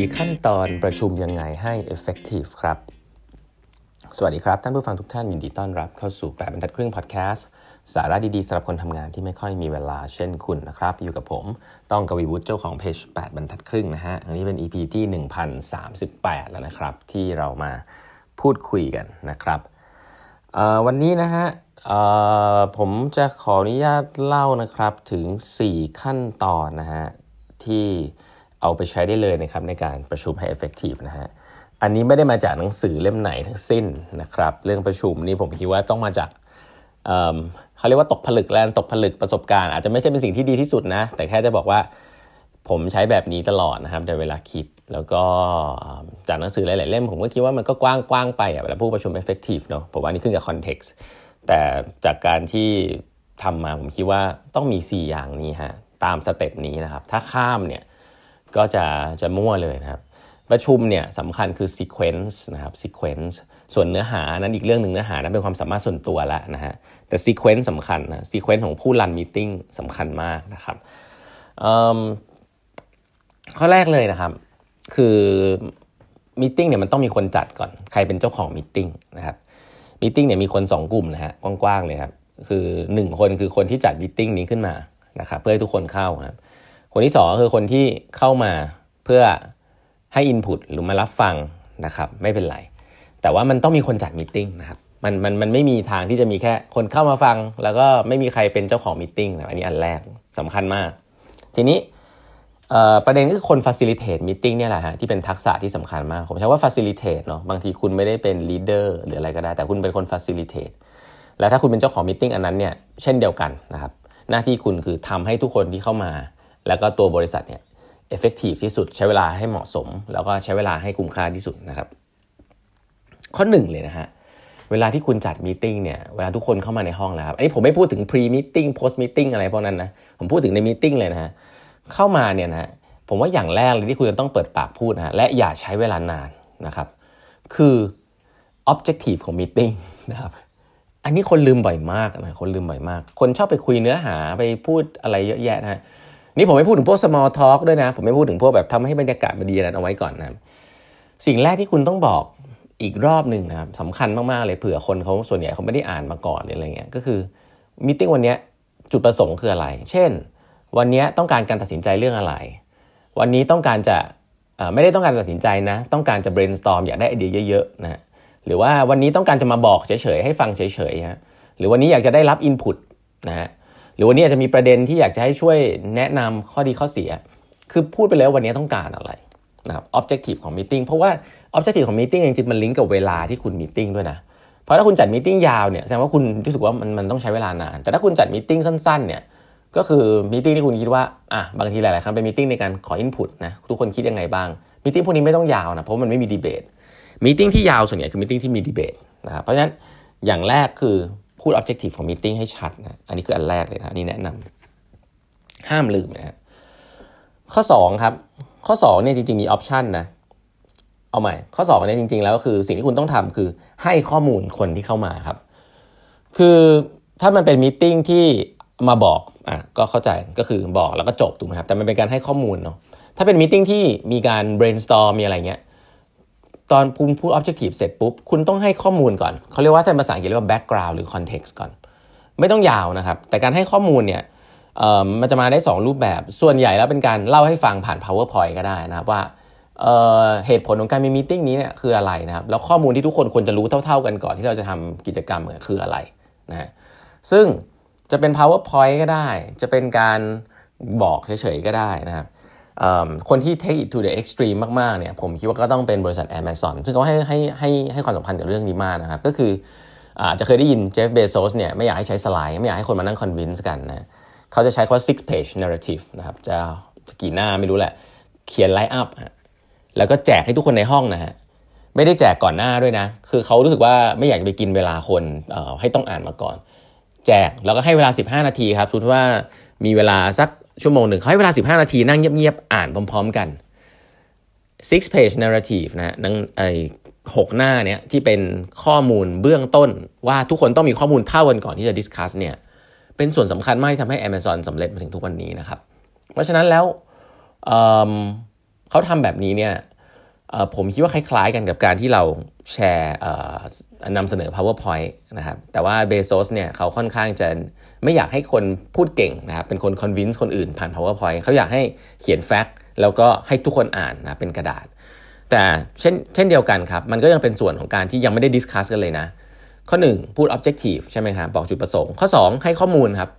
4 ขั้นตอนประชุมยังไงให้ effective ครับสวัสดีครับท่านผู้ฟังทุกท่านยินดีต้อนรับเข้าสู่8บรรทัดครึ่งพอดแคสต์สาระดีๆสำหรับคนทำงานที่ไม่ค่อยมีเวลาเช่นคุณนะครับอยู่กับผมต้องกวีวุฒิเจ้าของเพจ8บรรทัดครึ่งนะฮะอันนี้เป็น EP ที่ 1038 แล้วนะครับที่เรามาพูดคุยกันนะครับวันนี้นะฮะผมจะขออนุญาตเล่านะครับถึง4ขั้นตอนนะฮะที่เอาไปใช้ได้เลยนะครับในการประชุมให้ effective นะฮะอันนี้ไม่ได้มาจากหนังสือเล่มไหนทั้งสิ้นนะครับเรื่องประชุมนี่ผมคิดว่าต้องมาจากเขาเรียกว่าตกผลึกแล้วตกผลึกประสบการณ์อาจจะไม่ใช่เป็นสิ่งที่ดีที่สุดนะแต่แค่จะบอกว่าผมใช้แบบนี้ตลอดนะครับในเวลาคิดแล้วก็จากหนังสือหลายๆเล่มผมก็คิดว่ามันก็กว้างๆไปอ่ะเวลาผู้ประชุม effective เนาะผมว่านี่ขึ้นกับ context แต่จากการที่ทำมาผมคิดว่าต้องมี4อย่างนี้ฮะตามสเต็ปนี้นะครับถ้าข้ามเนี่ยก็จะมั่วเลยนะครับประชุมเนี่ยสำคัญคือ sequence นะครับ sequence ส่วนเนื้อหานั้นอีกเรื่องนึงเนื้อหานั้นเป็นความสามารถส่วนตัวละนะฮะแต่ sequence สำคัญนะ sequence ของผู้รันมีตติ้งสำคัญมากนะครับข้อแรกเลยนะครับคือมีตติ้งเนี่ยมันต้องมีคนจัดก่อนใครเป็นเจ้าของมีตติ้งนะครับมีตติ้งเนี่ยมีคน2กลุ่มนะฮะกว้างๆเลยครับคือ1คนคือคนที่จัดมีตติ้งนี้ขึ้นมานะครับเพื่อให้ทุกคนเข้านะครับคนที่2คือคนที่เข้ามาเพื่อให้ input หรือมารับฟังนะครับไม่เป็นไรแต่ว่ามันต้องมีคนจัดมีตติ้งนะครับมันไม่มีทางที่จะมีแค่คนเข้ามาฟังแล้วก็ไม่มีใครเป็นเจ้าของมีตติ้งนะอันนี้อันแรกสำคัญมากทีนี้ประเด็นก็คือคน facilitate meeting เนี่ยแหละฮะที่เป็นทักษะที่สำคัญมากผมใช้ว่า facilitate เนาะบางทีคุณไม่ได้เป็น leader หรืออะไรก็ได้แต่คุณเป็นคน facilitate และถ้าคุณเป็นเจ้าของ meeting อันนั้นเนี่ยเช่นเดียวกันนะครับหน้าที่คุณคือทำให้ทุกคนที่เข้ามาแล้วก็ตัวบริษัทเนี่ย effective ที่สุดใช้เวลาให้เหมาะสมแล้วก็ใช้เวลาให้คุ้มค่าที่สุดนะครับข้อ1เลยนะฮะเวลาที่คุณจัดมีตติ้งเนี่ยเวลาทุกคนเข้ามาในห้องแล้วครับอันนี้ผมไม่พูดถึง pre meeting post meeting อะไรพวกนั้นนะผมพูดถึงในมีตติ้งเลยนะฮะเข้ามาเนี่ยนะผมว่าอย่างแรกเลยที่คุณจะต้องเปิดปากพูดนะฮะและอย่าใช้เวลานานนะครับคือ objective ของมีตติ้งนะครับอันนี้คนลืมบ่อยมากนะคนลืมบ่อยมากคนชอบไปคุยเนื้อหาไปพูดอะไรเยอะแยะนะฮะนี่ผมไม่พูดถึงพวก small talk ด้วยนะผมไม่พูดถึงพวกแบบทำให้บรรยากาศมันดีอะไรเอาไว้ก่อนนะสิ่งแรกที่คุณต้องบอกอีกรอบนึงนะครับสำคัญมากๆเลยเผื่อคนเขาส่วนใหญ่เขาไม่ได้อ่านมาก่อนหรืออะไรเงี้ยก็คือมีตติ้งวันนี้จุดประสงค์คืออะไรเช่นวันนี้ต้องการการตัดสินใจเรื่องอะไรวันนี้ต้องการจะไม่ได้ต้องการตัดสินใจนะต้องการจะ brainstorm อยากได้ไอเดียเยอะๆนะหรือว่าวันนี้ต้องการจะมาบอกเฉยๆให้ฟังเฉยๆฮะหรือวันนี้อยากจะได้รับ input นะฮะหรือวันนี้อาจจะมีประเด็นที่อยากจะให้ช่วยแนะนำข้อดีข้อเสียคือพูดไปแล้ววันนี้ต้องการอะไรนะครับ objective ของ meeting เพราะว่า objective ของ meeting จริงๆมันลิงก์กับเวลาที่คุณ meeting ด้วยนะเพราะถ้าคุณจัด meeting ยาวเนี่ยแสดงว่าคุณรู้สึกว่ามันต้องใช้เวลานานแต่ถ้าคุณจัด meeting สั้นๆเนี่ยก็คือ meeting ที่คุณคิดว่าอ่ะบางทีหลายๆครั้งเป็น meeting ในการขอ input นะทุกคนคิดยังไงบ้าง meeting พวกนี้ไม่ต้องยาวนะเพราะมันไม่มี debate meeting ที่ยาวส่วนใหญ่คือ meeting ที่มี debate นะครับเพราะฉะนั้นอย่างแรกคือพูด objective ของมีตติ้งให้ชัดนะอันนี้คืออันแรกเลยนะอันนี้แนะนำห้ามลืมนะฮะข้อ2ครับข้อ2เนี่ยจริงๆมีออปชั่นนะเอาใหม่ข้อ2เนี่ยจริงๆแล้วก็คือสิ่งที่คุณต้องทำคือให้ข้อมูลคนที่เข้ามาครับคือถ้ามันเป็นมีตติ้งที่มาบอกอ่ะก็เข้าใจก็คือบอกแล้วก็จบถูกไหมครับแต่มันเป็นการให้ข้อมูลเนาะถ้าเป็นมีตติ้งที่มีการ brainstorm มีอะไรเงี้ยตอนคุณพูด objective เสร็จปุ๊บคุณต้องให้ข้อมูลก่อนเขาเรียกว่าภาษาอังกฤษเรียกว่า background หรือ context ก่อนไม่ต้องยาวนะครับแต่การให้ข้อมูลเนี่ยมันจะมาได้2รูปแบบส่วนใหญ่แล้วเป็นการเล่าให้ฟังผ่าน PowerPoint ก็ได้นะครับว่าเหตุผลของการมีมีตติ้งนี้เนี่ยคืออะไรนะครับแล้วข้อมูลที่ทุกคนควรจะรู้เท่าๆกันก่อนที่เราจะทำกิจกรรมเนี่ยคืออะไรนะฮะซึ่งจะเป็น PowerPoint ก็ได้จะเป็นการบอกเฉยๆก็ได้นะครับคนที่ take it to the extreme มากๆเนี่ยผมคิดว่าก็ต้องเป็นบริษัท Amazon ซึ่งเขาให้ความสำคัญกับเรื่องนี้มากนะครับก็คืออาจจะเคยได้ยิน Jeff Bezos เนี่ยไม่อยากให้ใช้สไลด์ไม่อยากให้คนมานั่ง convince กันนะเขาจะใช้คำว่า six page narrative นะครับจะกี่หน้าไม่รู้แหละเขียน line up แล้วก็แจกให้ทุกคนในห้องนะฮะไม่ได้แจกก่อนหน้าด้วยนะคือเขารู้สึกว่าไม่อยากจะไปกินเวลาคนให้ต้องอ่านมาก่อนแจกแล้วก็ให้เวลา15นาทีครับสมมติว่ามีเวลาสักชั่วโมงหนึ่งเขาให้เวลา15นาทีนั่งเงียบๆอ่านพร้อมๆกัน6 page narrative นะฮะ6หน้าเนี้ยที่เป็นข้อมูลเบื้องต้นว่าทุกคนต้องมีข้อมูลเท่ากันก่อนที่จะดิสคัสเนี่ยเป็นส่วนสำคัญมากที่ทำให้ Amazon สำเร็จมาถึงทุกวันนี้นะครับเพราะฉะนั้นแล้ว เขาทำแบบนี้เนี่ยผมคิดว่าคล้ายๆกันกับการที่เราแชร์นำเสนอ PowerPoint นะครับแต่ว่า Bezos เนี่ยเขาค่อนข้างจะไม่อยากให้คนพูดเก่งนะครับเป็นคน convince คนอื่นผ่าน PowerPoint เขาอยากให้เขียน fact แล้วก็ให้ทุกคนอ่านนะเป็นกระดาษแต่เช่นเดียวกันครับมันก็ยังเป็นส่วนของการที่ยังไม่ได้ discuss กันเลยนะข้อ1พูด objective ใช่ไหมครับบอกจุดประสงค์ข้อ2ให้ข้อมูลครับ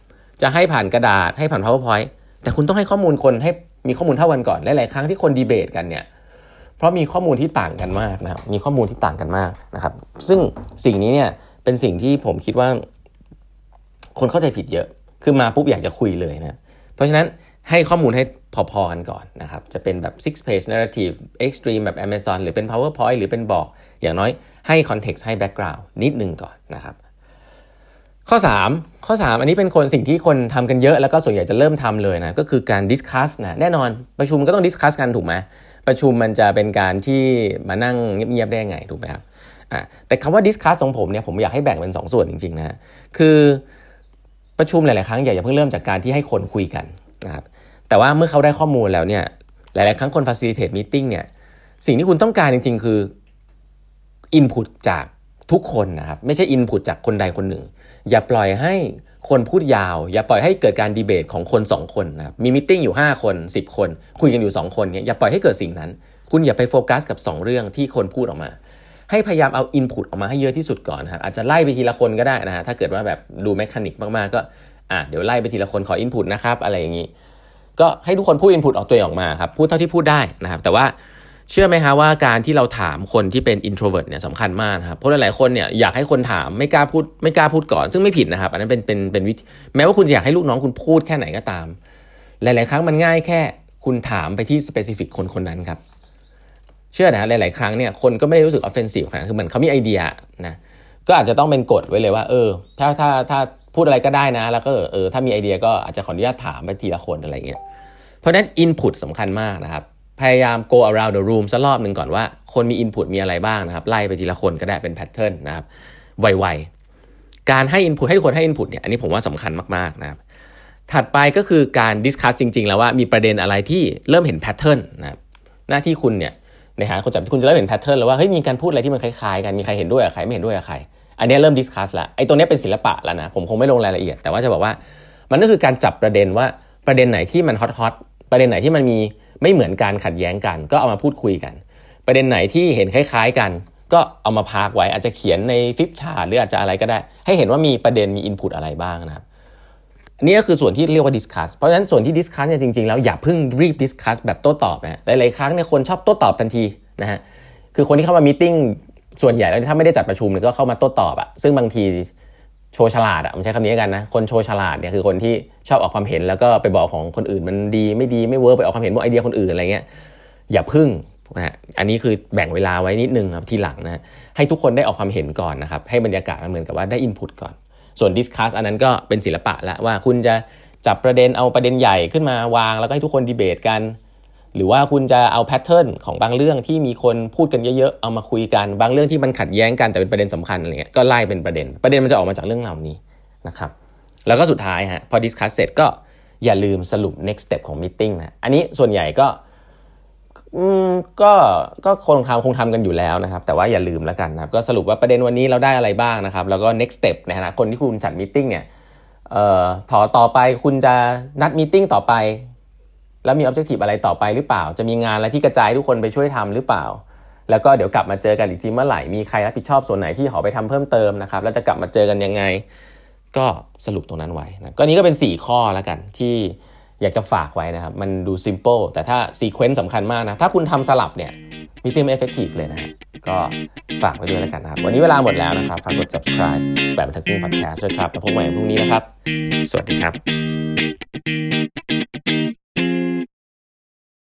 จะให้ผ่านกระดาษให้ผ่าน PowerPoint แต่คุณต้องให้ข้อมูลคนให้มีข้อมูลเท่ากันก่อนหลายๆครั้งที่คนดีเบตกันเนี่ยเพราะมีข้อมูลที่ต่างกันมากนะครับมีข้อมูลที่ต่างกันมากนะครับซึ่งสิ่งนี้เนี่ยเป็นสิ่งที่ผมคิดว่าคนเข้าใจผิดเยอะคือมาปุ๊บอยากจะคุยเลยนะเพราะฉะนั้นให้ข้อมูลให้พอๆกันก่อนนะครับจะเป็นแบบ six page narrative extreme แบบ Amazon หรือเป็น PowerPoint หรือเป็นบอกอย่างน้อยให้คอนเท็กซ์ให้ background นิดนึงก่อนนะครับข้อ3อันนี้เป็นคนสิ่งที่คนทำกันเยอะแล้วก็ส่วนใหญ่จะเริ่มทำเลยนะก็คือการ discuss นะแน่นอนประชุมก็ต้อง discuss กันถูกไหมประชุมมันจะเป็นการที่มานั่งเงียบๆได้ยังไงถูกไหมครับแต่คำว่า discuss ของผมเนี่ยผมอยากให้แบ่งเป็น2ส่วนจริงๆนะคือประชุมหลายๆครั้งอย่าเพิ่งเริ่มจากการที่ให้คนคุยกันนะครับแต่ว่าเมื่อเขาได้ข้อมูลแล้วเนี่ยหลายๆครั้งคน facilitate meeting เนี่ยสิ่งที่คุณต้องการจริงๆคือ input จากทุกคนนะครับไม่ใช่ input จากคนใดคนหนึ่งอย่าปล่อยให้คนพูดยาวอย่าปล่อยให้เกิดการดีเบตของคน2คนนะครับมีมีตติ้งอยู่5คน10คนคุยกันอยู่2คนเนี่ยอย่าปล่อยให้เกิดสิ่งนั้นคุณอย่าไปโฟกัสกับ2เรื่องที่คนพูดออกมาให้พยายามเอา input ออกมาให้เยอะที่สุดก่อนครับอาจจะไล่ไปทีละคนก็ได้นะฮะถ้าเกิดว่าแบบดูแมคานิกมากๆก็เดี๋ยวไล่ไปทีละคนขอ input นะครับอะไรอย่างงี้ก็ให้ทุกคนพูด input ออกตัวออกมาครับพูดเท่าที่พูดได้นะครับแต่ว่าเชื่อไหมฮะว่าการที่เราถามคนที่เป็น introvert เนี่ยสำคัญมากนะครับเพราะหลายๆคนเนี่ยอยากให้คนถามไม่กล้าพูดก่อนซึ่งไม่ผิดนะครับอันนั้นเป็นวิธีแม้ว่าคุณจะอยากให้ลูกน้องคุณพูดแค่ไหนก็ตามหลายๆครั้งมันง่ายแค่คุณถามไปที่ specific คนๆนั้นครับเชื่อนะหลายๆครั้งเนี่ยคนก็ไม่ได้รู้สึก offensive นะคือเหมือนเขามีไอเดียนะก็อาจจะต้องเป็นกฎไว้เลยว่าถ้าพูดอะไรก็ได้นะแล้วก็ถ้ามีไอเดียก็อาจจะขออนุญาตถามไปทีละคนอะไรเงี้ยเพราะฉะนั้น input สำคัญมากนะครับพยายาม go around the room สักรอบหนึ่งก่อนว่าคนมี input มีอะไรบ้างนะครับไล่ไปทีละคนก็ได้เป็น pattern นะครับไวๆการให้ input ให้ทุกคนให้ input เนี่ยอันนี้ผมว่าสำคัญมากๆนะครับถัดไปก็คือการ discuss จริงๆแล้วว่ามีประเด็นอะไรที่เริ่มเห็น pattern นะครับหน้าที่คุณเนี่ยในหาคนจับคุณจะเริ่มเห็น pattern แล้วว่าเฮ้ยมีการพูดอะไรที่มันคล้ายๆกันมีใครเห็นด้วยกับใครไม่เห็นด้วยกับใครอันนี้เริ่ม discuss ละไอ้ตรงนี้เป็นศิลปะแล้วนะผมคงไม่ลงรายละเอียดแต่ว่าจะบอกว่ามันก็คือการจับประเด็นว่าประเด็นไหนที่มัน hot ประเด็นไหนที่มันมีไม่เหมือนการขัดแย้งกันก็เอามาพูดคุยกันประเด็นไหนที่เห็นคล้ายๆกันก็เอามาพากไว้อาจจะเขียนในฟิปชาร์ตหรืออาจจะอะไรก็ได้ให้เห็นว่ามีประเด็นมี input อะไรบ้างนะครับอันนี้ก็คือส่วนที่เรียกว่า discuss เพราะฉะนั้นส่วนที่ discuss เนี่ยจริงๆแล้วอย่าเพิ่งรีบ discuss แบบโต้ตอบนะหลายๆครั้งเนี่ยคนชอบโต้ตอบทันทีนะฮะคือคนที่เข้ามามีตติ้งส่วนใหญ่แล้วถ้าไม่ได้จัดประชุมก็เข้ามาโต้ตอบอะซึ่งบางทีโชว์ฉลาดอะผมใช้คำนี้กันนะคนโชว์ฉลาดเนี่ยคือคนที่ชอบออกความเห็นแล้วก็ไปบอกของคนอื่นมันดีไม่ดีไม่เวิร์คไปออกความเห็นว่าไอเดียคนอื่นอะไรเงี้ยอย่าพึ่งนะฮะอันนี้คือแบ่งเวลาไว้นิดนึงครับทีหลังนะให้ทุกคนได้ออกความเห็นก่อนนะครับให้บรรยากาศมันเหมือนกับว่าได้อินพุตก่อนส่วนดิสคัสอันนั้นก็เป็นศิลปะละว่าคุณจะจับประเด็นเอาประเด็นใหญ่ขึ้นมาวางแล้วก็ให้ทุกคนดีเบตกันหรือว่าคุณจะเอาแพทเทิร์นของบางเรื่องที่มีคนพูดกันเยอะๆเอามาคุยกันบางเรื่องที่มันขัดแย้งกันแต่เป็นประเด็นสำคัญอะไรเงี้ยก็ไล่เป็นประเด็นมันจะออกมาจากเรื่องเหล่านี้นะครับแล้วก็สุดท้ายฮะพอดิสคัสเสร็จก็อย่าลืมสรุป next step ของมีตติ้งนะอันนี้ส่วนใหญ่ก็คงทำกันอยู่แล้วนะครับแต่ว่าอย่าลืมแล้วกันนะครับก็สรุปว่าประเด็นวันนี้เราได้อะไรบ้างนะครับแล้วก็ next step ในฐานะคนที่คุณจัดมีตติ้งเนี่ยต่อไปคุณจะนัดมีตติ้งต่อไปแล้วมี objective อะไรต่อไปหรือเปล่าจะมีงานอะไรที่กระจายทุกคนไปช่วยทำหรือเปล่าแล้วก็เดี๋ยวกลับมาเจอกันอีกทีเมื่อไหร่มีใครรับผิดชอบส่วนไหนที่ขอไปทำเพิ่มเติมนะครับแล้วจะกลับมาเจอกันยังไงก็สรุปตรงนั้นไว้นะก็นี้ก็เป็น4ข้อแล้วกันที่อยากจะฝากไว้นะครับมันดู simple แต่ถ้า sequence สำคัญมากนะถ้าคุณทำสลับเนี่ยมีเต็ม effective เลยนะก็ฝากไว้ด้วยแล้วกันนะครับวันนี้เวลาหมดแล้วนะครับฝากกด subscribe แบบบันทึก podcast ด้วยครับแล้วพบกันใหม่พรุ่งนี้นะครับสวัสดีครับ